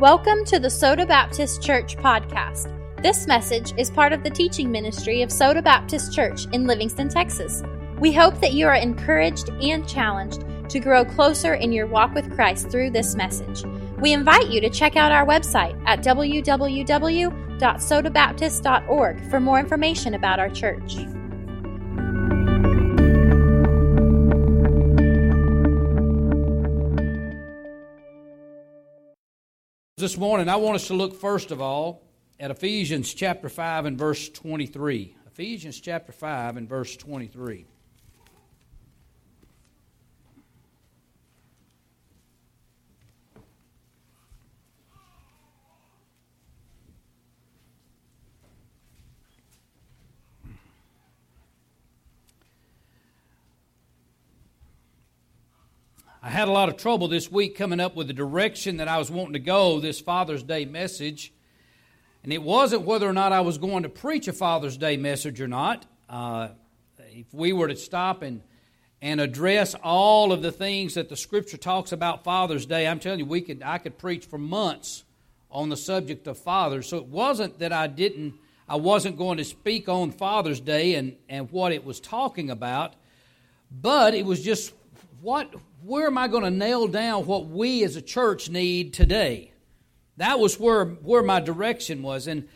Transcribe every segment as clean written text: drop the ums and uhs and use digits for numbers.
Welcome to the Soda Baptist Church podcast. This message is part of the teaching ministry of Soda Baptist Church in Livingston, Texas. We hope that you are encouraged and challenged to grow closer in your walk with Christ through this message. We invite you to check out our website at www.sodabaptist.org for more information about our church. This morning, I want us to look first of all at Ephesians chapter 5 and verse 23. Ephesians chapter 5 and verse 23. I had a lot of trouble this week coming up with the direction that I was wanting to go, this Father's Day message. And it wasn't whether or not I was going to preach a Father's Day message or not. If we were to stop and address all of the things that the Scripture talks about Father's Day, I'm telling you, I could preach for months on the subject of fathers. So it wasn't that I wasn't going to speak on Father's Day and what it was talking about, but it was just where am I going to nail down what we as a church need today? That was where my direction was. And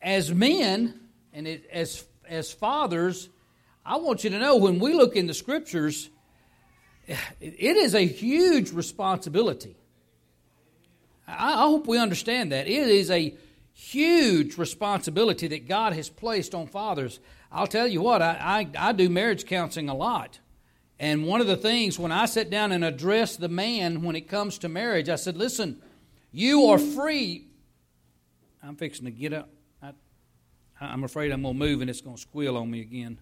as men and as fathers, I want you to know when we look in the Scriptures, it is a huge responsibility. I hope we understand that. It is a huge responsibility that God has placed on fathers. I'll tell you what, I do marriage counseling a lot. And one of the things, when I sit down and address the man when it comes to marriage, I said, listen, you are free. I'm fixing to get up. I'm afraid I'm going to move and it's going to squeal on me again.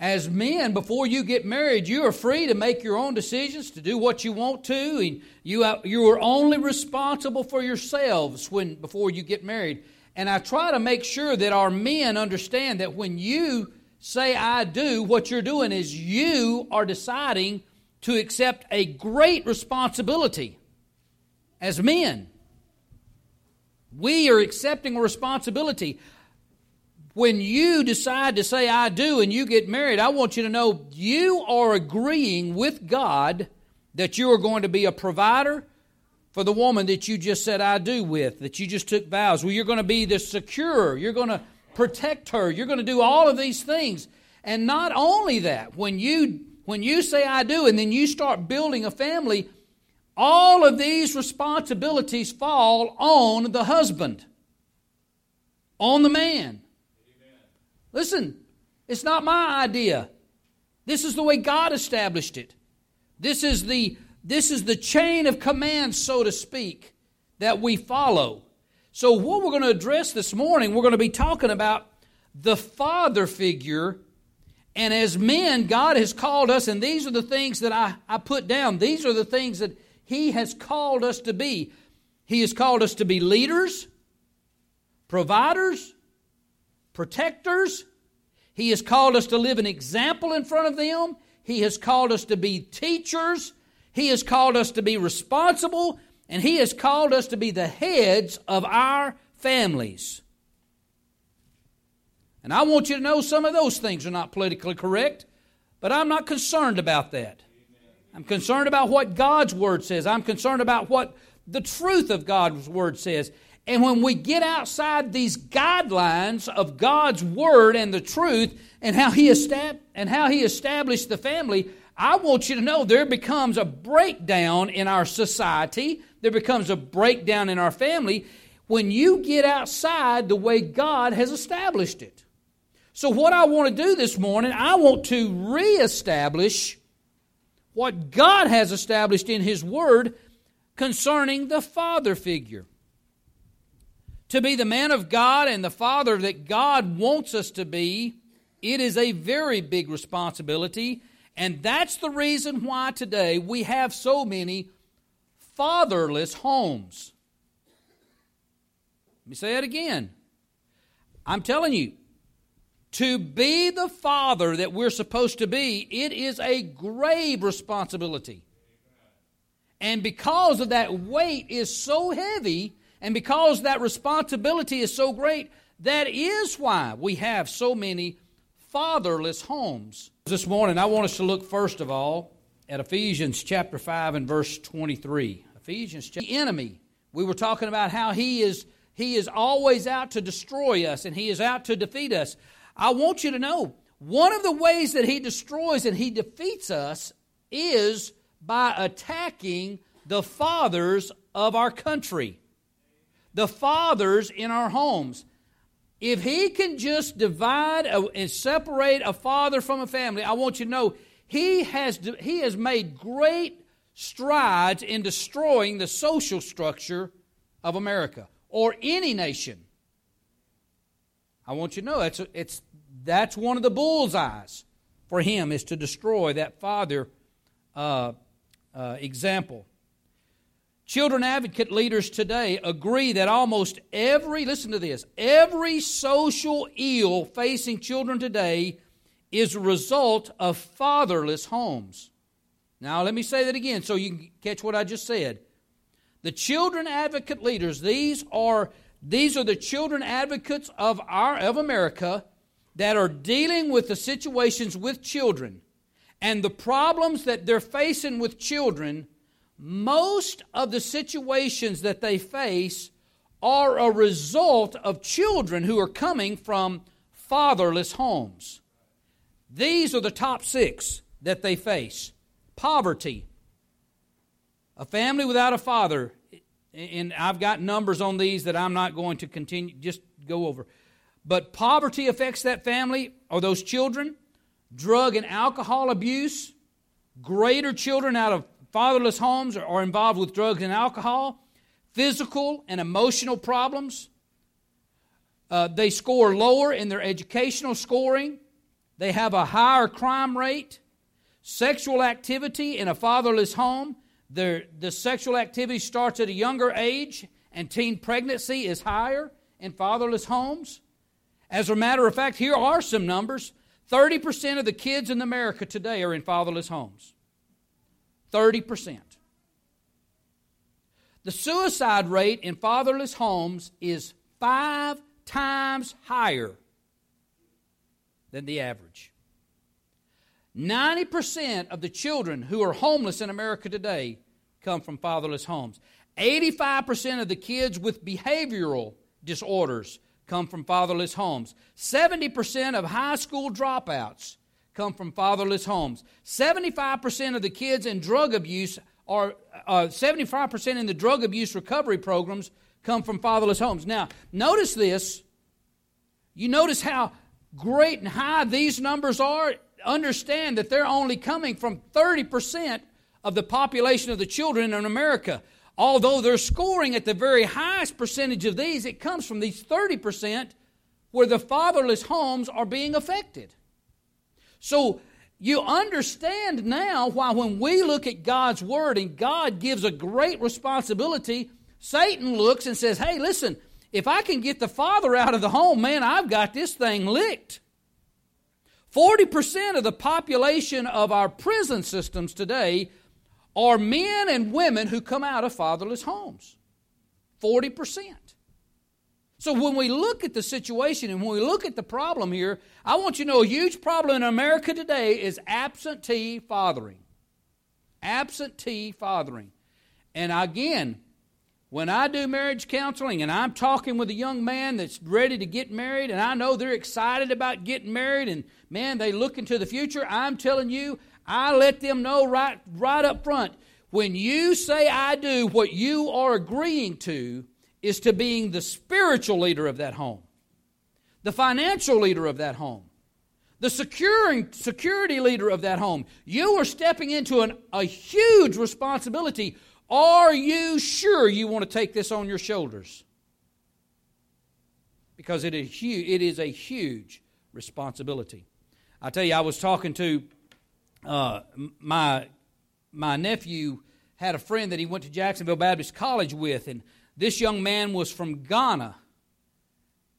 As men, before you get married, you are free to make your own decisions, to do what you want to. And you are only responsible for yourselves before you get married. And I try to make sure that our men understand that when you say I do, what you're doing is you are deciding to accept a great responsibility as men. We are accepting a responsibility. When you decide to say I do and you get married, I want you to know you are agreeing with God that you are going to be a provider for the woman that you just said I do with, that you just took vows. Well, you're going to be the securer. You're going to protect her. You're going to do all of these things. And not only that, when you say I do and then you start building a family, all of these responsibilities fall on the husband, on the man. Amen. Listen, it's not my idea. This is the way God established it. This is the chain of command, so to speak, that we follow. So what we're going to address this morning, we're going to be talking about the father figure. And as men, God has called us, and these are the things that I put down. These are the things that He has called us to be. He has called us to be leaders, providers, protectors. He has called us to live an example in front of them. He has called us to be teachers. He has called us to be responsible. And He has called us to be the heads of our families. And I want you to know some of those things are not politically correct, but I'm not concerned about that. I'm concerned about what God's Word says. I'm concerned about what the truth of God's Word says. And when we get outside these guidelines of God's Word and the truth and how He established the family, I want you to know there becomes a breakdown in our society. There becomes a breakdown in our family when you get outside the way God has established it. So what I want to do this morning, I want to reestablish what God has established in His Word concerning the father figure. To be the man of God and the father that God wants us to be, it is a very big responsibility. And that's the reason why today we have so many fatherless homes. Let me say that again. I'm telling you, to be the father that we're supposed to be, it is a grave responsibility. And because of that weight is so heavy, and because that responsibility is so great, that is why we have so many fatherless homes. This morning, I want us to look first of all at Ephesians chapter 5 and verse 23. Ephesians chapter. The enemy. We were talking about how he is always out to destroy us, and he is out to defeat us. I want you to know, one of the ways that he destroys and he defeats us is by attacking the fathers of our country, the fathers in our homes. If he can just divide and separate a father from a family, I want you to know he has made great strides in destroying the social structure of America or any nation. I want you to know that's one of the bullseyes for him, is to destroy that father example. Children advocate leaders today agree that almost every social ill facing children today is a result of fatherless homes. Now, let me say that again so you can catch what I just said. The children advocate leaders, these are the children advocates of America that are dealing with the situations with children and the problems that they're facing with children. Most of the situations that they face are a result of children who are coming from fatherless homes. These are the top 6 that they face. Poverty. A family without a father, and I've got numbers on these that I'm not going to continue, just go over. But poverty affects that family or those children. Drug and alcohol abuse. Greater children out of fatherless homes are involved with drugs and alcohol, physical and emotional problems. They score lower in their educational scoring. They have a higher crime rate. Sexual activity in a fatherless home. The sexual activity starts at a younger age, and teen pregnancy is higher in fatherless homes. As a matter of fact, here are some numbers. 30% of the kids in America today are in fatherless homes. 30%. The suicide rate in fatherless homes is 5 times higher than the average. 90% of the children who are homeless in America today come from fatherless homes. 85% of the kids with behavioral disorders come from fatherless homes. 70% of high school dropouts come from fatherless homes. 75% of the kids in drug abuse are 75% in the drug abuse recovery programs come from fatherless homes. Now, notice this. You notice how great and high these numbers are. Understand that they're only coming from 30% of the population of the children in America. Although they're scoring at the very highest percentage of these, it comes from these 30% where the fatherless homes are being affected. So you understand now why when we look at God's Word and God gives a great responsibility, Satan looks and says, hey, listen, if I can get the father out of the home, man, I've got this thing licked. 40% of the population of our prison systems today are men and women who come out of fatherless homes. 40%. So when we look at the situation and when we look at the problem here, I want you to know a huge problem in America today is absentee fathering. Absentee fathering. And again, when I do marriage counseling and I'm talking with a young man that's ready to get married, and I know they're excited about getting married, and man, they look into the future, I'm telling you, I let them know right up front, when you say I do, what you are agreeing to is to being the spiritual leader of that home, the financial leader of that home, the security leader of that home. You are stepping into a huge responsibility. Are you sure you want to take this on your shoulders? Because it is a huge responsibility. I tell you, I was talking to my nephew had a friend that he went to Jacksonville Baptist College with, and this young man was from Ghana.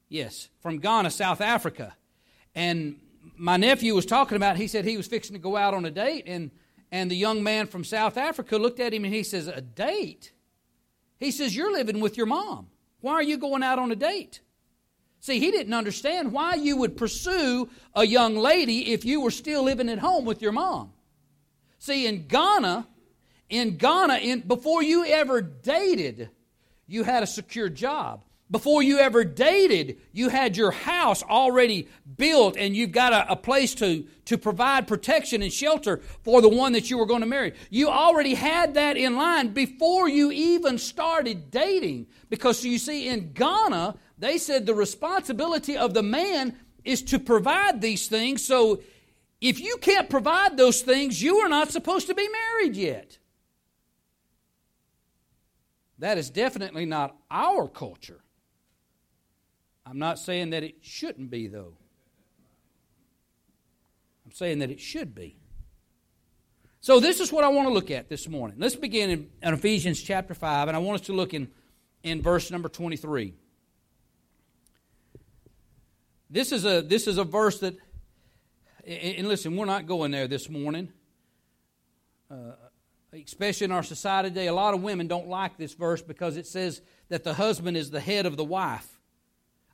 Yes, from Ghana, South Africa. And my nephew was talking about, he said he was fixing to go out on a date, and And the young man from South Africa looked at him and he says, a date? He says, you're living with your mom. Why are you going out on a date? See, he didn't understand why you would pursue a young lady if you were still living at home with your mom. See, in Ghana, before you ever dated, you had a secure job. Before you ever dated, you had your house already built and you've got a place to provide protection and shelter for the one that you were going to marry. You already had that in line before you even started dating. Because you see, in Ghana, they said the responsibility of the man is to provide these things. So if you can't provide those things, you are not supposed to be married yet. That is definitely not our culture. I'm not saying that it shouldn't be, though. I'm saying that it should be. So this is what I want to look at this morning. Let's begin in Ephesians chapter 5, and I want us to look in verse number 23. This is a verse that, and listen, we're not going there this morning. Especially in our society today, a lot of women don't like this verse because it says that the husband is the head of the wife.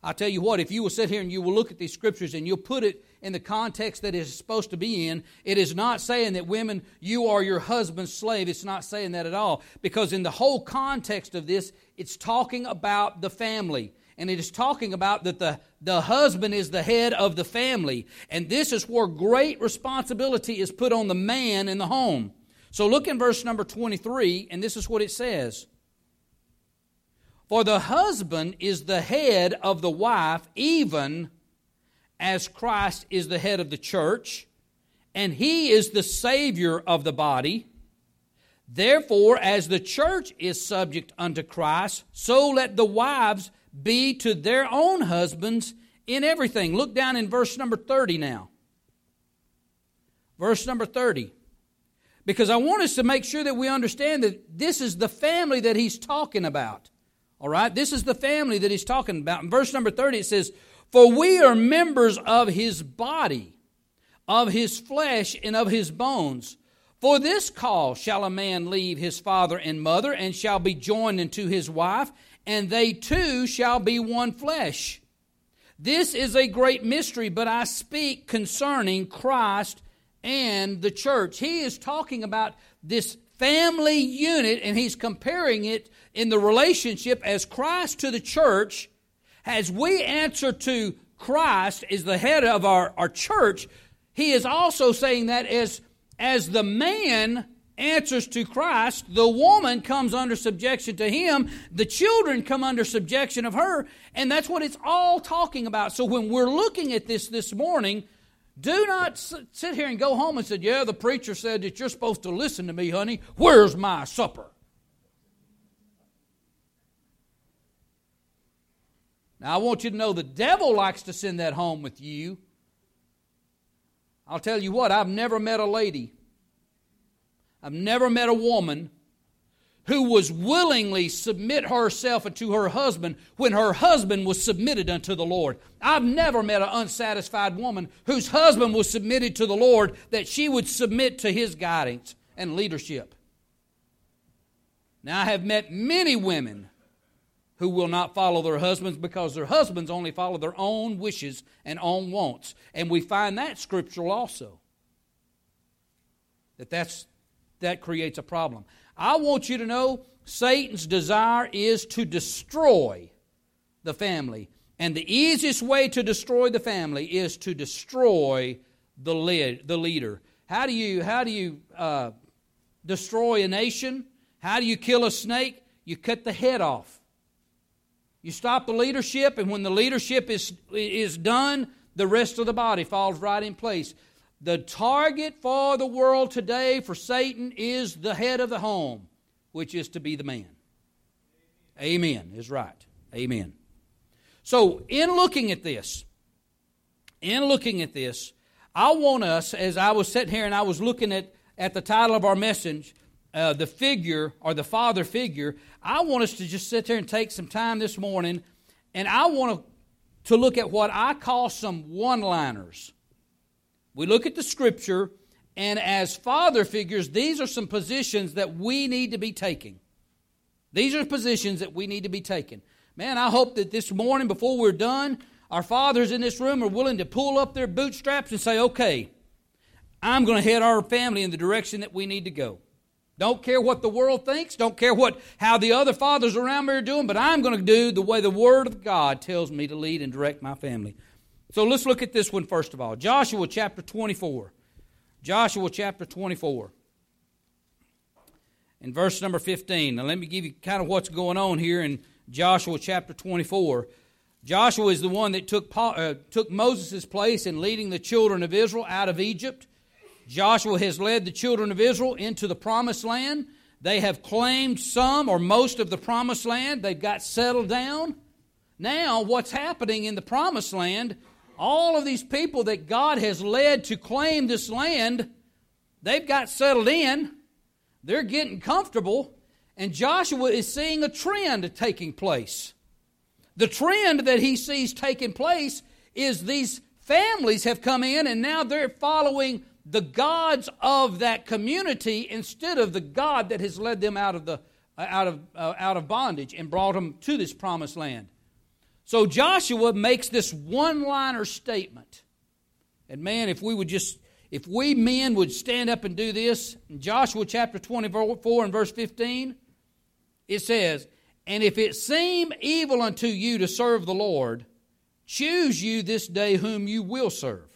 I'll tell you what, if you will sit here and you will look at these scriptures and you'll put it in the context that it is supposed to be in, it is not saying that women, you are your husband's slave. It's not saying that at all. Because in the whole context of this, it's talking about the family. And it is talking about that the husband is the head of the family. And this is where great responsibility is put on the man in the home. So look in verse number 23, and this is what it says. For the husband is the head of the wife, even as Christ is the head of the church, and he is the Savior of the body. Therefore, as the church is subject unto Christ, so let the wives be to their own husbands in everything. Look down in verse number 30 now. Verse number 30. Because I want us to make sure that we understand that this is the family that he's talking about. All right, this is the family that he's talking about. In verse number 30, it says, for we are members of his body, of his flesh, and of his bones. For this cause shall a man leave his father and mother, and shall be joined unto his wife, and they two shall be one flesh. This is a great mystery, but I speak concerning Christ and the church. He is talking about this family unit, and he's comparing it in the relationship as Christ to the church. As we answer to Christ as the head of our church, he is also saying that as the man answers to Christ, the woman comes under subjection to him, the children come under subjection of her, and that's what it's all talking about. So when we're looking at this morning, do not sit here and go home and say, yeah, the preacher said that you're supposed to listen to me, honey. Where's my supper? Now, I want you to know the devil likes to send that home with you. I'll tell you what, I've never met a lady. I've never met a woman who was willingly submit herself unto her husband when her husband was submitted unto the Lord. I've never met an unsatisfied woman whose husband was submitted to the Lord that she would submit to his guidance and leadership. Now, I have met many women who will not follow their husbands because their husbands only follow their own wishes and own wants. And we find that scriptural also. That creates a problem. I want you to know Satan's desire is to destroy the family. And the easiest way to destroy the family is to destroy the leader. How do you destroy a nation? How do you kill a snake? You cut the head off. You stop the leadership, and when the leadership is done, the rest of the body falls right in place. The target for the world today for Satan is the head of the home, which is to be the man. Amen is right. Amen. So in looking at this, I want us, as I was sitting here and I was looking at the title of our message, the figure or the father figure, I want us to just sit there and take some time this morning, and I want to look at what I call some one-liners. We look at the Scripture, And as father figures, these are some positions that we need to be taking. These are positions that we need to be taking. Man, I hope that this morning before we're done, our fathers in this room are willing to pull up their bootstraps and say, okay, I'm going to head our family in the direction that we need to go. Don't care what the world thinks. Don't care how the other fathers around me are doing, but I'm going to do the way the Word of God tells me to lead and direct my family. So let's look at this one first of all. Joshua chapter 24. Joshua chapter 24. And verse number 15. Now let me give you kind of what's going on here in Joshua chapter 24. Joshua is the one that took Moses' place in leading the children of Israel out of Egypt. Joshua has led the children of Israel into the promised land. They have claimed some or most of the promised land. They've got settled down. Now what's happening in the promised land, all of these people that God has led to claim this land, they've got settled in. They're getting comfortable, and Joshua is seeing a trend taking place. The trend that he sees taking place is these families have come in, and now they're following the gods of that community instead of the God that has led them out of bondage and brought them to this promised land. So Joshua makes this one-liner statement. And man, if we men would stand up and do this, in Joshua chapter 24 and verse 15, it says, "And if it seem evil unto you to serve the Lord, choose you this day whom you will serve,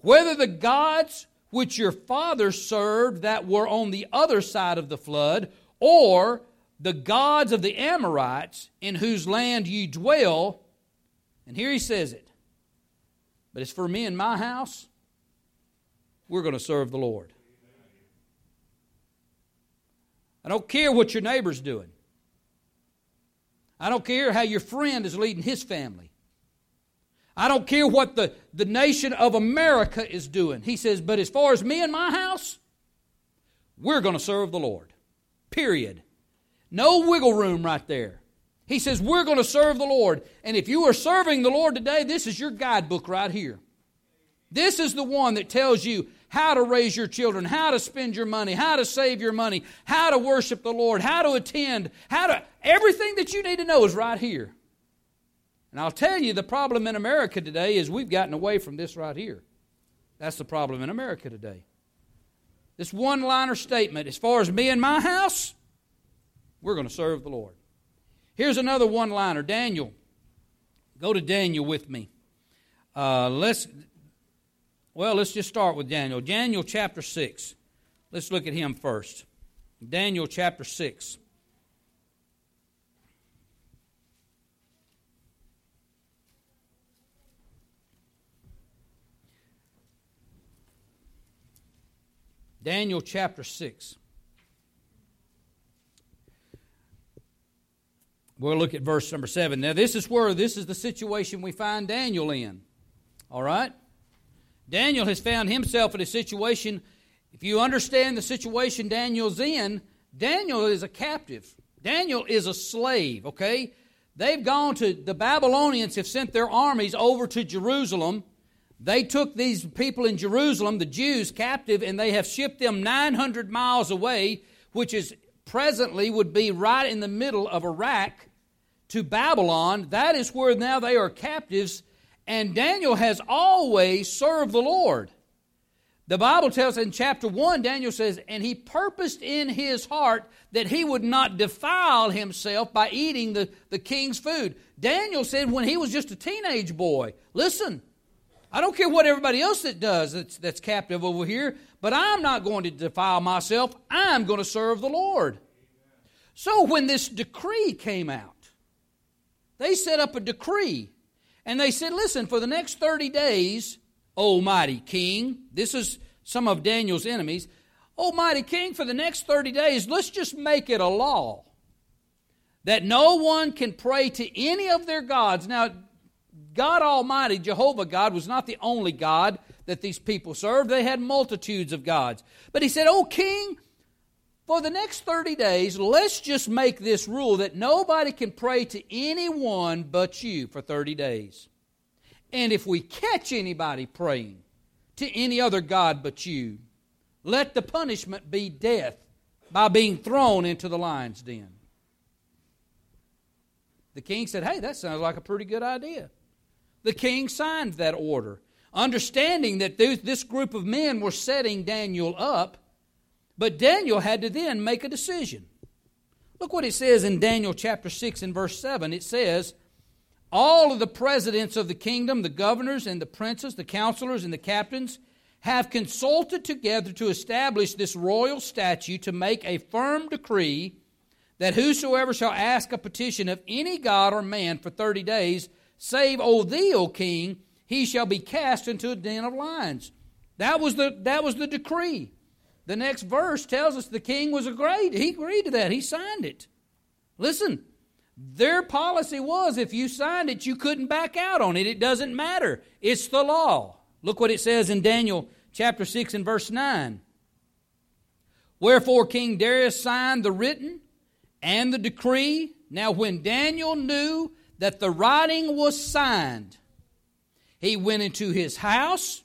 whether the gods which your fathers served that were on the other side of the flood, or the gods of the Amorites in whose land you dwell." And here he says it, "But as for me and my house, we're going to serve the Lord." I don't care what your neighbor's doing. I don't care how your friend is leading his family. I don't care what the nation of America is doing. He says, but as far as me and my house, we're going to serve the Lord. Period. No wiggle room right there. He says, we're going to serve the Lord. And if you are serving the Lord today, this is your guidebook right here. This is the one that tells you how to raise your children, how to spend your money, how to save your money, how to worship the Lord, how to attend, everything that you need to know is right here. And I'll tell you, the problem in America today is we've gotten away from this right here. That's the problem in America today. This one-liner statement, as far as me and my house, we're going to serve the Lord. Here's another one-liner. Daniel. Go to Daniel with me. Let's just start with Daniel. Daniel chapter 6. Let's look at him first. Daniel chapter 6. Daniel chapter 6. We'll look at verse number 7. Now, this is the situation we find Daniel in. All right? Daniel has found himself in a situation. If you understand the situation Daniel's in, Daniel is a captive. Daniel is a slave, okay? The Babylonians have sent their armies over to Jerusalem. They took these people in Jerusalem, the Jews, captive, and they have shipped them 900 miles away, which is presently would be right in the middle of Iraq, to Babylon. That is where now they are captives. And Daniel has always served the Lord. The Bible tells in chapter 1, Daniel says, and he purposed in his heart that he would not defile himself by eating the king's food. Daniel said when he was just a teenage boy, listen, I don't care what everybody else that does that's captive over here, but I'm not going to defile myself. I'm going to serve the Lord. So when this decree came out, they set up a decree. And they said, listen, for the next 30 days, Almighty King, this is some of Daniel's enemies, Almighty King, for the next 30 days, let's just make it a law that no one can pray to any of their gods. Now, God Almighty, Jehovah God, was not the only God that these people served. They had multitudes of gods. But he said, oh, King, for the next 30 days, let's just make this rule that nobody can pray to anyone but you for 30 days. And if we catch anybody praying to any other God but you, Let the punishment be death by being thrown into the lion's den. The king said, hey, that sounds like a pretty good idea. The king signed that order, understanding that this group of men were setting Daniel up, but Daniel had to then make a decision. Look what it says in Daniel chapter 6 and verse 7. It says, all of the presidents of the kingdom, the governors and the princes, the counselors and the captains, have consulted together to establish this royal statute to make a firm decree that whosoever shall ask a petition of any god or man for 30 days, save O thee, O king, he shall be cast into a den of lions. That was the decree. The next verse tells us the king was agreed. He agreed to that. He signed it. Listen, their policy was if you signed it, you couldn't back out on it. It doesn't matter. It's the law. Look what it says in Daniel chapter 6 and verse 9. Wherefore King Darius signed the written and the decree. Now when Daniel knew that the writing was signed, he went into his house,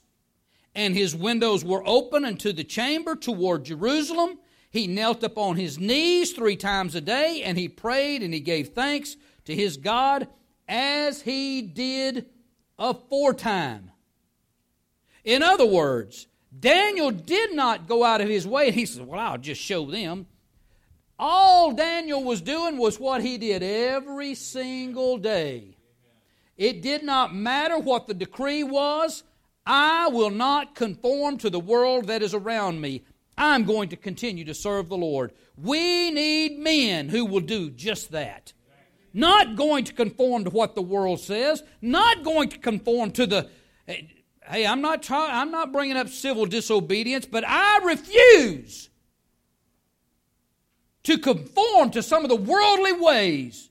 and his windows were open unto the chamber toward Jerusalem. He knelt upon his knees 3 times a day, and he prayed, and he gave thanks to his God as he did aforetime. In other words, Daniel did not go out of his way. He said, well, I'll just show them. All Daniel was doing was what he did every single day. It did not matter what the decree was. I will not conform to the world that is around me. I'm going to continue to serve the Lord. We need men who will do just that. Not going to conform to what the world says. Not going to conform to the... Hey, I'm not bringing up civil disobedience, but I refuse to conform to some of the worldly ways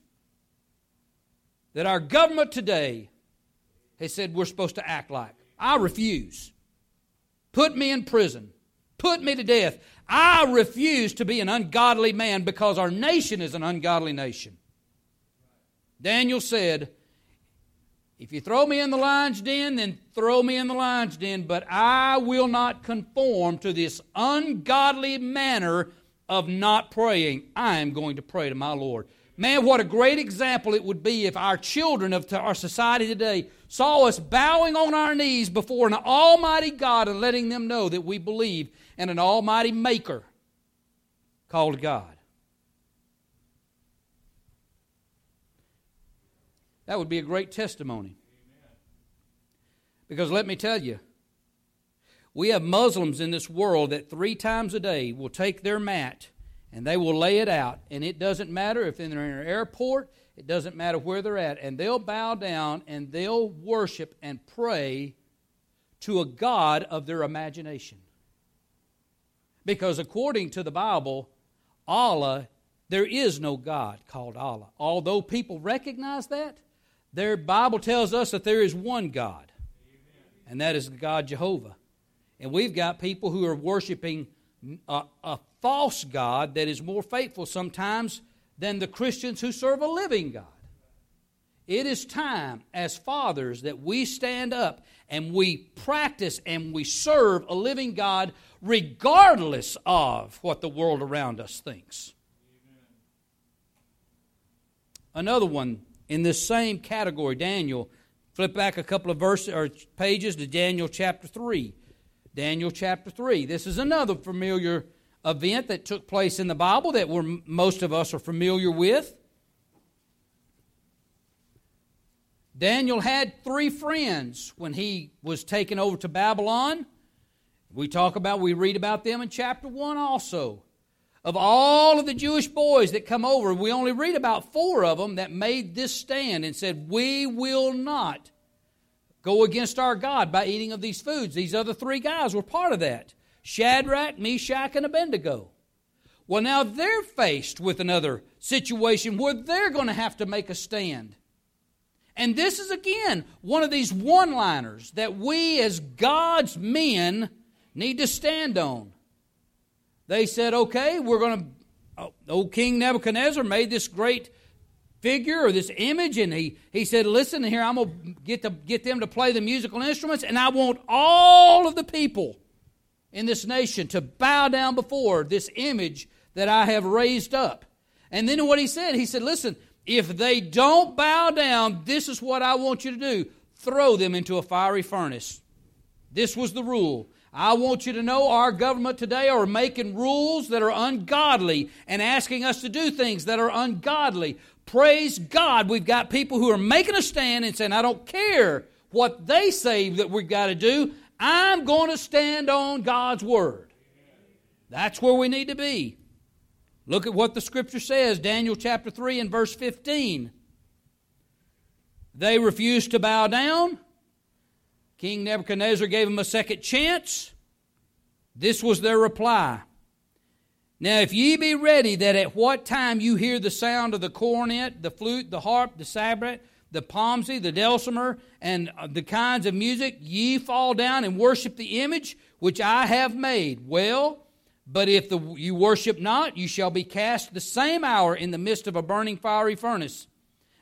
that our government today has said we're supposed to act like. I refuse. Put me in prison. Put me to death. I refuse to be an ungodly man because our nation is an ungodly nation. Daniel said, if you throw me in the lion's den, then throw me in the lion's den, but I will not conform to this ungodly manner of not praying. I am going to pray to my Lord. Man, what a great example it would be if our children of our society today saw us bowing on our knees before an almighty God and letting them know that we believe in an almighty maker called God. That would be a great testimony. Because let me tell you, we have Muslims in this world that 3 times a day will take their mat and they will lay it out. And it doesn't matter if they're in an airport. It doesn't matter where they're at. And they'll bow down and they'll worship and pray to a god of their imagination. Because according to the Bible, Allah, there is no god called Allah. Although people recognize that, their Bible tells us that there is one God. And that is the God Jehovah. And we've got people who are worshiping a false god that is more faithful sometimes than the Christians who serve a living God. It is time as fathers that we stand up and we practice and we serve a living God regardless of what the world around us thinks. Another one in this same category, Daniel. Flip back a couple of verses or pages to Daniel chapter 3. Daniel chapter 3. This is another familiar event that took place in the Bible that most of us are familiar with. Daniel had 3 friends when he was taken over to Babylon. We read about them in chapter 1 also. Of all of the Jewish boys that come over, we only read about 4 of them that made this stand and said, we will not go against our God by eating of these foods. These other 3 guys were part of that. Shadrach, Meshach, and Abednego. Well, now they're faced with another situation where they're going to have to make a stand. And this is, again, one of these one-liners that we as God's men need to stand on. They said, okay, we're going to... Old King Nebuchadnezzar made this great figure or this image, and he said, listen here, I'm going to get them to play the musical instruments, and I want all of the people in this nation to bow down before this image that I have raised up. And then what he said, listen, if they don't bow down, this is what I want you to do. Throw them into a fiery furnace. This was the rule. I want you to know our government today are making rules that are ungodly and asking us to do things that are ungodly. Praise God, we've got people who are making a stand and saying, I don't care what they say that we've got to do. I'm going to stand on God's Word. That's where we need to be. Look at what the Scripture says, Daniel chapter 3 and verse 15. They refused to bow down. King Nebuchadnezzar gave them a second chance. This was their reply. Now, if ye be ready that at what time you hear the sound of the cornet, the flute, the harp, the sabret, the palmsy, the dulcimer, and the kinds of music, ye fall down and worship the image which I have made. Well, but if you worship not, you shall be cast the same hour in the midst of a burning fiery furnace.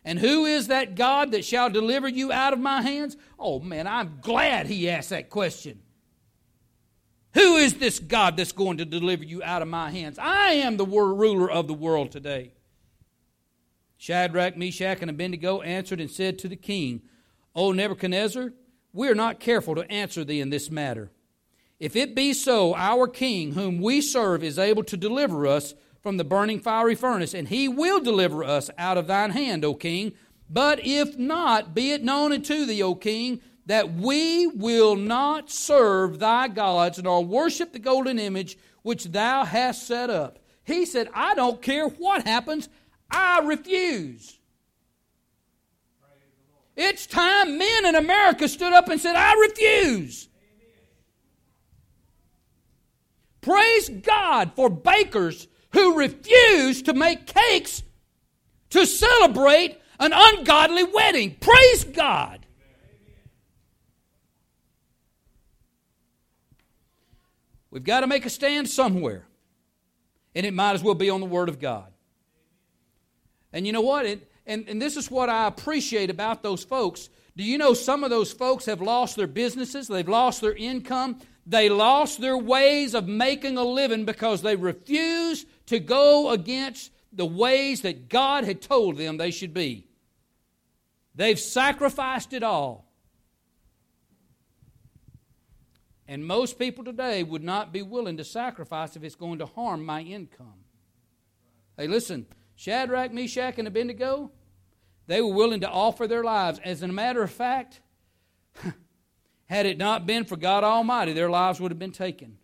And who is that God that shall deliver you out of my hands? Oh, man, I'm glad he asked that question. Who is this God that's going to deliver you out of my hands? I am the ruler of the world today. Shadrach, Meshach, and Abednego answered and said to the king, O Nebuchadnezzar, we are not careful to answer thee in this matter. If it be so, our king, whom we serve, is able to deliver us from the burning fiery furnace, and he will deliver us out of thine hand, O king. But if not, be it known unto thee, O king, that we will not serve thy gods, nor worship the golden image which thou hast set up. He said, I don't care what happens, I refuse. It's time men in America stood up and said, I refuse. Amen. Praise God for bakers who refuse to make cakes to celebrate an ungodly wedding. Praise God. Amen. We've got to make a stand somewhere, and it might as well be on the Word of God. And you know what? And this is what I appreciate about those folks. Do you know some of those folks have lost their businesses? They've lost their income. They lost their ways of making a living because they refused to go against the ways that God had told them they should be. They've sacrificed it all. And most people today would not be willing to sacrifice if it's going to harm my income. Hey, listen. Shadrach, Meshach, and Abednego, they were willing to offer their lives. As a matter of fact, had it not been for God Almighty, their lives would have been taken.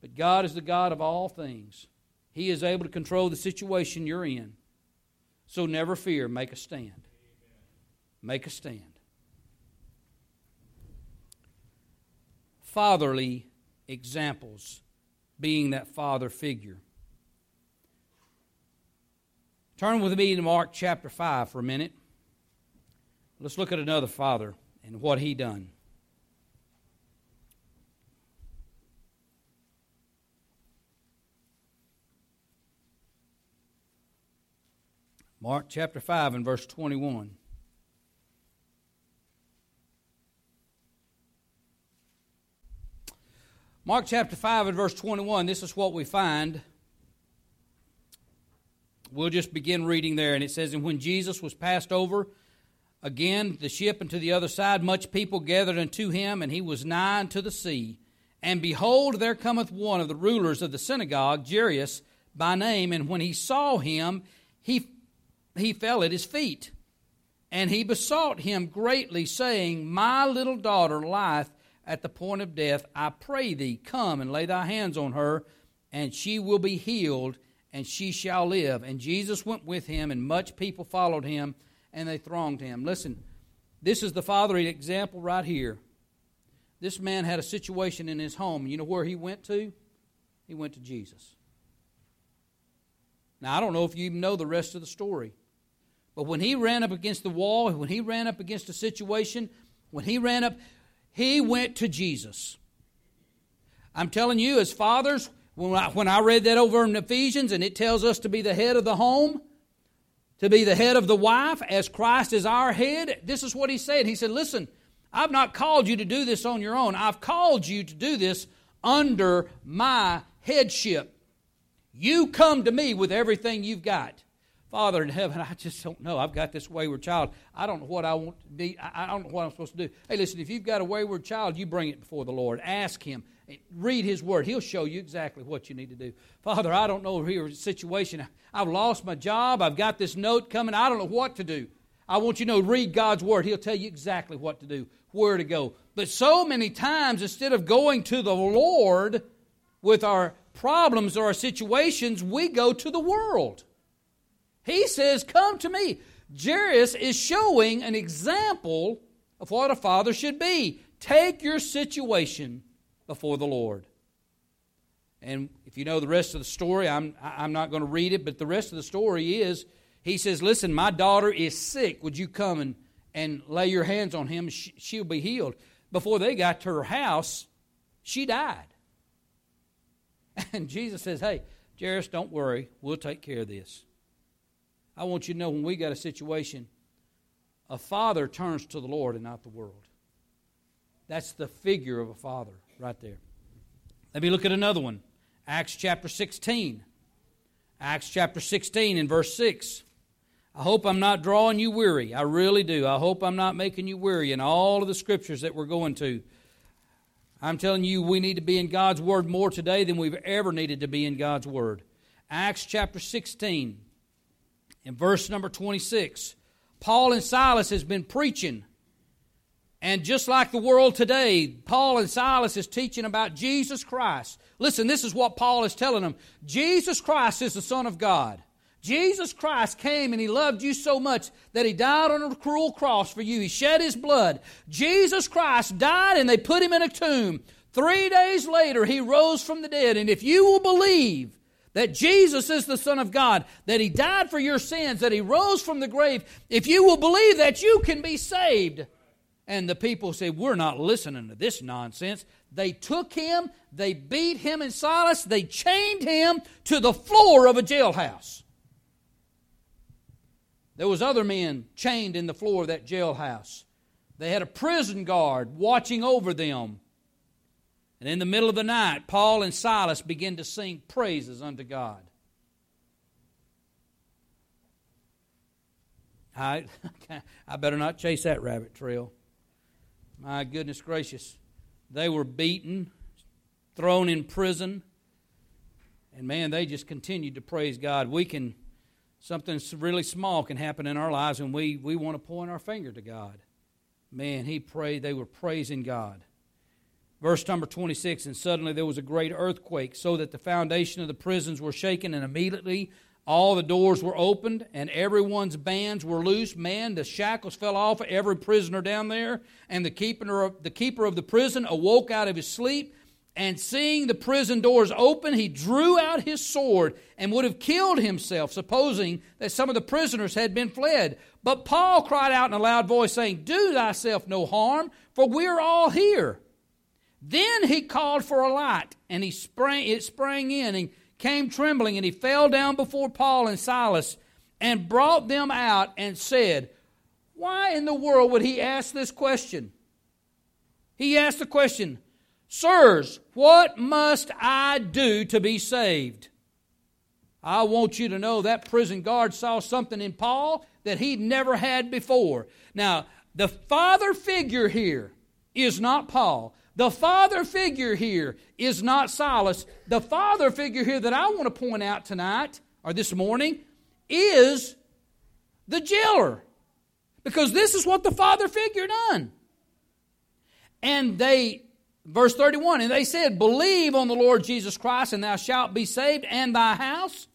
But God is the God of all things. He is able to control the situation you're in. So never fear. Make a stand. Make a stand. Fatherly examples, being that father figure. Turn with me to Mark chapter 5 for a minute. Let's look at another father and what he done. Mark chapter 5 and verse 21. Mark chapter 5 and verse 21, this is what we find. We'll just begin reading there, and it says, And when Jesus was passed over, again the ship unto the other side, much people gathered unto him, and he was nigh unto the sea. And behold, there cometh one of the rulers of the synagogue, Jairus by name, and when he saw him, he fell at his feet. And he besought him greatly, saying, My little daughter lieth at the point of death. I pray thee, come and lay thy hands on her, and she will be healed, and she shall live. And Jesus went with him, and much people followed him, and they thronged him. Listen, this is the fatherly example right here. This man had a situation in his home. You know where he went to? He went to Jesus. Now, I don't know if you even know the rest of the story, but when he ran up against the wall, when he ran up against a situation, when he ran up, he went to Jesus. I'm telling you, as fathers, when I read that over in Ephesians, and it tells us to be the head of the home, to be the head of the wife, as Christ is our head, this is what he said. He said, listen, I've not called you to do this on your own. I've called you to do this under my headship. You come to me with everything you've got. Father in heaven, I just don't know. I've got this wayward child. I don't know what I want to be. I don't know what I'm supposed to do. Hey, listen, if you've got a wayward child, you bring it before the Lord. Ask Him. Read His Word. He'll show you exactly what you need to do. Father, I don't know here situation. I've lost my job. I've got this note coming. I don't know what to do. I want you to know, read God's Word. He'll tell you exactly what to do, where to go. But so many times, instead of going to the Lord with our problems or our situations, we go to the world. He says, come to me. Jairus is showing an example of what a father should be. Take your situation before the Lord. And if you know the rest of the story, I'm not going to read it, but the rest of the story is, he says, listen, my daughter is sick. Would you come and lay your hands on him? She'll be healed. Before they got to her house, she died. And Jesus says, hey, Jairus, don't worry. We'll take care of this. I want you to know when we got a situation, a father turns to the Lord and not the world. That's the figure of a father right there. Let me look at another one. Acts chapter 16. Acts chapter 16 and verse 6. I hope I'm not drawing you weary. I really do. I hope I'm not making you weary in all of the scriptures that we're going to. I'm telling you, we need to be in God's Word more today than we've ever needed to be in God's Word. Acts chapter 16. In verse number 26, Paul and Silas has been preaching. And just like the world today, Paul and Silas is teaching about Jesus Christ. Listen, this is what Paul is telling them. Jesus Christ is the Son of God. Jesus Christ came and He loved you so much that He died on a cruel cross for you. He shed His blood. Jesus Christ died and they put Him in a tomb. 3 days later, He rose from the dead. And if you will believe that Jesus is the Son of God, that He died for your sins, that He rose from the grave, if you will believe that, you can be saved. And the people say, we're not listening to this nonsense. They took Him, they beat Him and Silas, they chained Him to the floor of a jailhouse. There was other men chained in the floor of that jailhouse. They had a prison guard watching over them. And in the middle of the night, Paul and Silas begin to sing praises unto God. I better not chase that rabbit trail. My goodness gracious. They were beaten, thrown in prison, and man, they just continued to praise God. Something really small can happen in our lives and we want to point our finger to God. Man, he prayed, they were praising God. Verse number 26, and suddenly there was a great earthquake, so that the foundation of the prisons were shaken, and immediately all the doors were opened, and everyone's bands were loose. Man, the shackles fell off of every prisoner down there, and the keeper of the prison awoke out of his sleep, and seeing the prison doors open, he drew out his sword and would have killed himself, supposing that some of the prisoners had been fled. But Paul cried out in a loud voice, saying, do thyself no harm, for we are all here. Then he called for a light, and it sprang in and came trembling, and he fell down before Paul and Silas and brought them out and said, why in the world would he ask this question? He asked the question, sirs, what must I do to be saved? I want you to know that prison guard saw something in Paul that he never had before. Now, the father figure here is not Paul. The father figure here is not Silas. The father figure here that I want to point out tonight, or this morning, is the jailer. Because this is what the father figure done. And they, verse 31, and they said, believe on the Lord Jesus Christ, and thou shalt be saved, and thy house.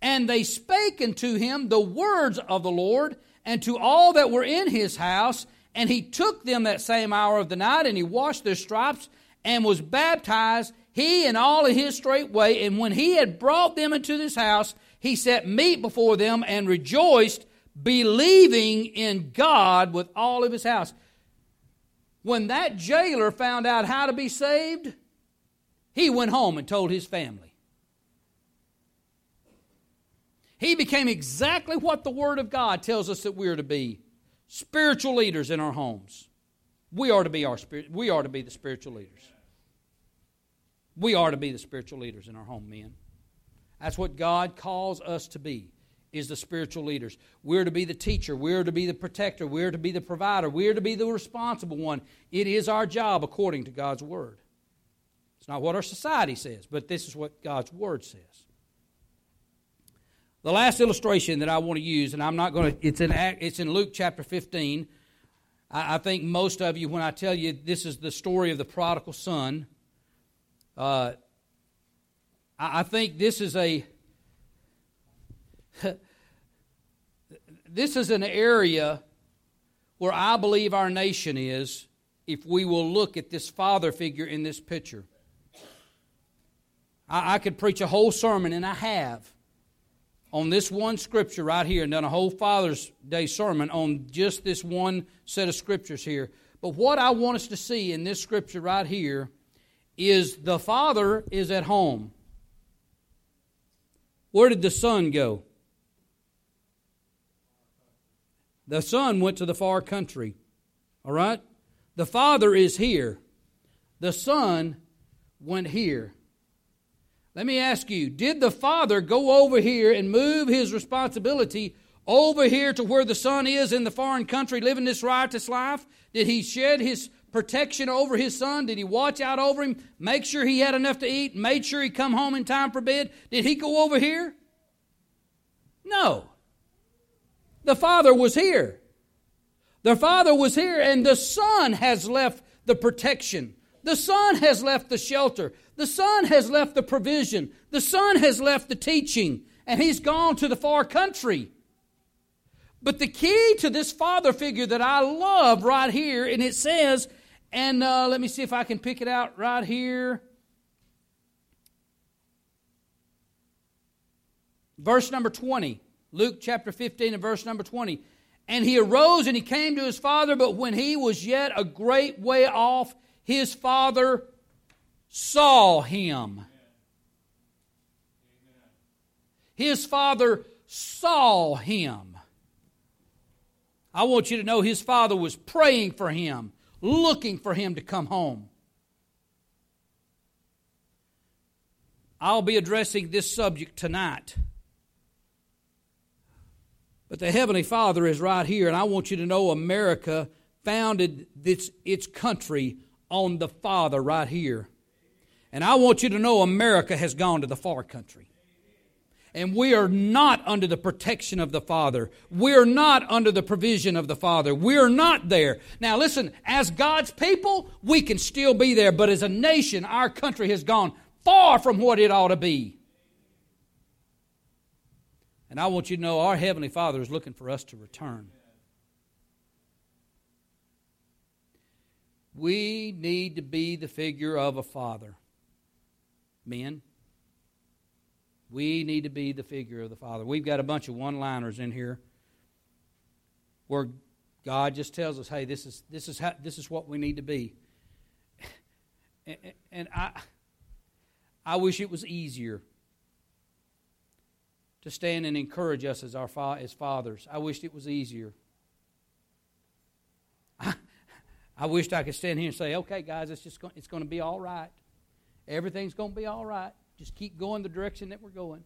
And they spake unto him the words of the Lord, and to all that were in his house. And he took them that same hour of the night, and he washed their stripes, and was baptized, he and all of his straightway. And when he had brought them into this house, he set meat before them, and rejoiced, believing in God with all of his house. When that jailer found out how to be saved, he went home and told his family. He became exactly what the Word of God tells us that we are to be. Spiritual leaders in our homes. We are to be the spiritual leaders. We are to be the spiritual leaders in our home, men. That's what God calls us to be, is the spiritual leaders. We're to be the teacher. We're to be the protector. We're to be the provider. We're to be the responsible one. It is our job according to God's Word. It's not what our society says, but this is what God's Word says. The last illustration that I want to use, and I'm not going to, it's in Luke chapter 15. I think most of you, when I tell you this is the story of the prodigal son, I think this is an area where I believe our nation is if we will look at this father figure in this picture. I could preach a whole sermon, and I have, on this one scripture right here, and done a whole Father's Day sermon on just this one set of scriptures here. But what I want us to see in this scripture right here is the father is at home. Where did the son go? The son went to the far country. All right? The father is here. The son went here. Let me ask you, did the father go over here and move his responsibility over here to where the son is in the foreign country living this riotous life? Did he shed his protection over his son? Did he watch out over him, make sure he had enough to eat, made sure he come home in time for bed? Did he go over here? No. The father was here. The father was here, and the son has left the protection. The son has left the shelter. The son has left the provision. The son has left the teaching, and he's gone to the far country. But the key to this father figure that I love right here, and it says, and let me see if I can pick it out right here. Verse number 20, Luke chapter 15 and verse number 20. And he arose and he came to his father, but when he was yet a great way off, his father saw him. His father saw him. I want you to know his father was praying for him, looking for him to come home. I'll be addressing this subject tonight. But the Heavenly Father is right here, and I want you to know America founded its country on the Father right here. And I want you to know America has gone to the far country. And we are not under the protection of the Father. We are not under the provision of the Father. We are not there. Now listen, as God's people, we can still be there. But as a nation, our country has gone far from what it ought to be. And I want you to know our Heavenly Father is looking for us to return. We need to be the figure of a father. Men. We need to be the figure of the Father. We've got a bunch of one-liners in here where God just tells us, hey, this is what we need to be. And I wish it was easier to stand and encourage us as as fathers. I wished it was easier. I wished I could stand here and say, okay, guys, it's going to be all right. Everything's going to be all right. Just keep going the direction that we're going.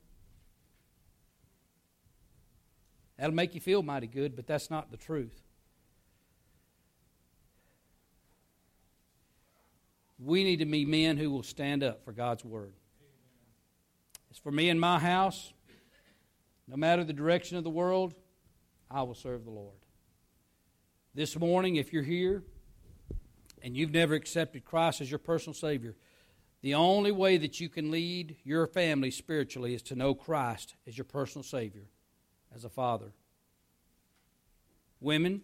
That'll make you feel mighty good, but that's not the truth. We need to be men who will stand up for God's Word. As for me and my house, no matter the direction of the world, I will serve the Lord. This morning, if you're here and you've never accepted Christ as your personal Savior, the only way that you can lead your family spiritually is to know Christ as your personal Savior, as a father. Women,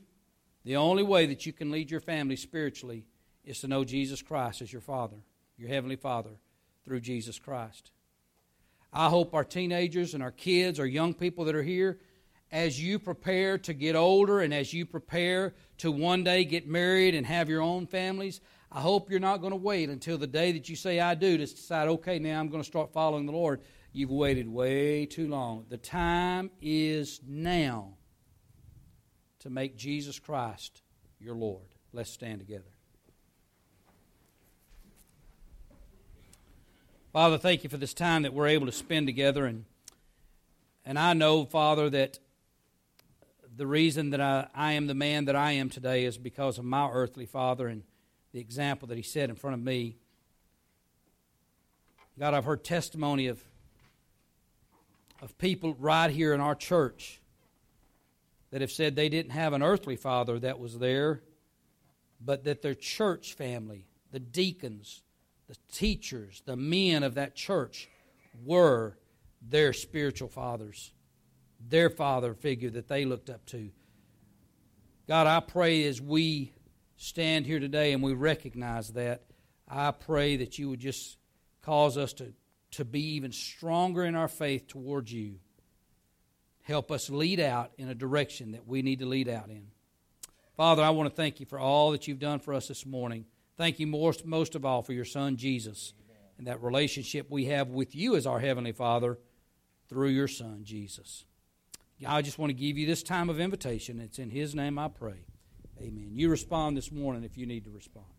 the only way that you can lead your family spiritually is to know Jesus Christ as your Father, your Heavenly Father, through Jesus Christ. I hope our teenagers and our kids, our young people that are here, as you prepare to get older and as you prepare to one day get married and have your own families, I hope you're not going to wait until the day that you say, I do, to decide, okay, now I'm going to start following the Lord. You've waited way too long. The time is now to make Jesus Christ your Lord. Let's stand together. Father, thank you for this time that we're able to spend together. And I know, Father, that the reason that I am the man that I am today is because of my earthly father and the example that he set in front of me. God, I've heard testimony of people right here in our church that have said they didn't have an earthly father that was there, but that their church family, the deacons, the teachers, the men of that church were their spiritual fathers, their father figure that they looked up to. God, I pray as we stand here today and we recognize that, I pray that you would just cause us to be even stronger in our faith towards you. Help us lead out in a direction that we need to lead out in. Father, I want to thank you for all that you've done for us this morning. Thank you most of all for your Son, Jesus, and that relationship we have with you as our Heavenly Father through your Son, Jesus. I just want to give you this time of invitation. It's in His name I pray. Amen. You respond this morning if you need to respond.